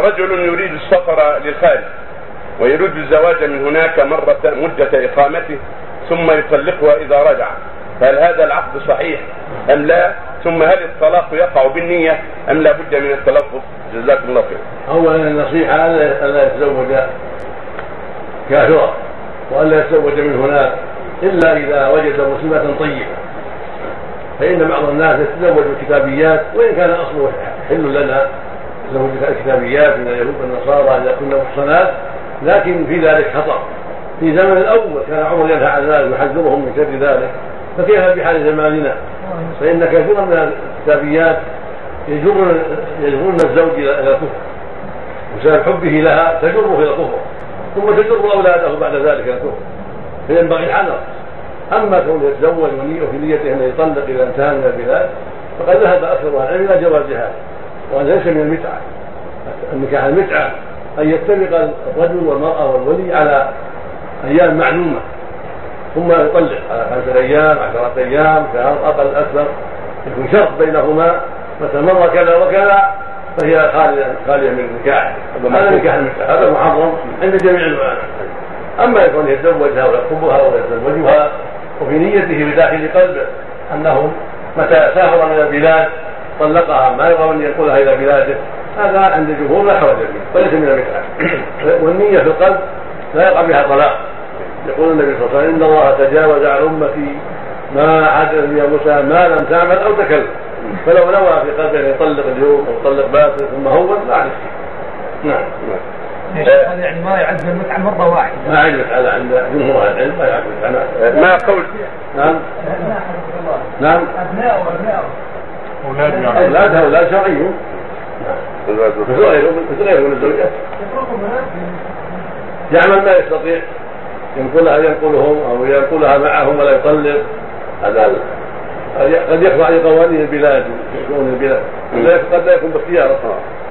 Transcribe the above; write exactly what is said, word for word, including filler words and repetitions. رجل يريد السفر للخارج ويريد الزواج من هناك مرة مدة إقامته ثم يطلقها إذا رجع، هل هذا العقد صحيح أم لا؟ ثم هل الطلاق يقع بالنية أم لا بد من التلفظ؟ جزاكم الله خير. أولا النصيحة ألا يتزوج كافرا وألا يتزوج من هناك إلا إذا وجد مسلمة طيبة، فإن بعض الناس يتزوج الكتابيات وإن كان أصله حل لنا تزوج الكتابيات من اليهود والنصارى إذا كنا محصنات، لكن في ذلك خطأ. في زمن الأول كان عمر ينهى عن ذلك ويحذرهم من شر ذلك، فكيف بحال زماننا؟ فإن كثيرا من الكتابيات يجرون الزوج إلى الكفر وسبب حبه لها تجره إلى الكفر ثم تجر أولاده بعد ذلك إلى الكفر، فينبغي الحذر. أما كون يتزوج ونية في نيته أن يطلق إذا انتهى من البلاد فقد ذهب أكثر أهل العلم إلى جوازها، وأن ليس من المتعة النكاح المتعة أن يتفق الرجل والمرأة والولي على أيام معلومة ثم يطلق على خمسة أيام عشرة أيام شهر أقل أكثر، يكون شرط بينهما متى مر كذا وكذا فهي خالية من النكاح. هذا النكاح المتعة هذا محرم عند جميع العلماء. أما يكون يتزوجها ويحبها ويتزوجها وفي نيته بداخل قلبه أنه متى سافر من البلاد طلقها ما يرغب أن ينقلها إلى بلاده، هذا عند الجمهور لا حرج فيه وليس من المتعة، والنية في القلب لا يقع بها طلاق. يقول النبي صلى الله عليه وسلم إن الله تجاوز عن أمتي ما عدل يا موسى ما لم تعمل أو تكلم، فلو نوى في قلبه أن يطلق اليوم أو يطلق باطل ثم هو لا عليه. نعم هذا يعني ما يعد المتعة مرة واحدة، ما يعد المتعة عند جمهور أهل العلم ما يعد المتعة. ما قول نعم نعم أبناء وأبناء أولاد أولاد أولاد شرعيون بغيره من الزوجات يعمل ما يستطيع ينقلها ينقلهم أو ينقلها معهم ولا يطلق، هذا قد يخضع لقوانين البلاد قد لا يكون باختيار أصلا.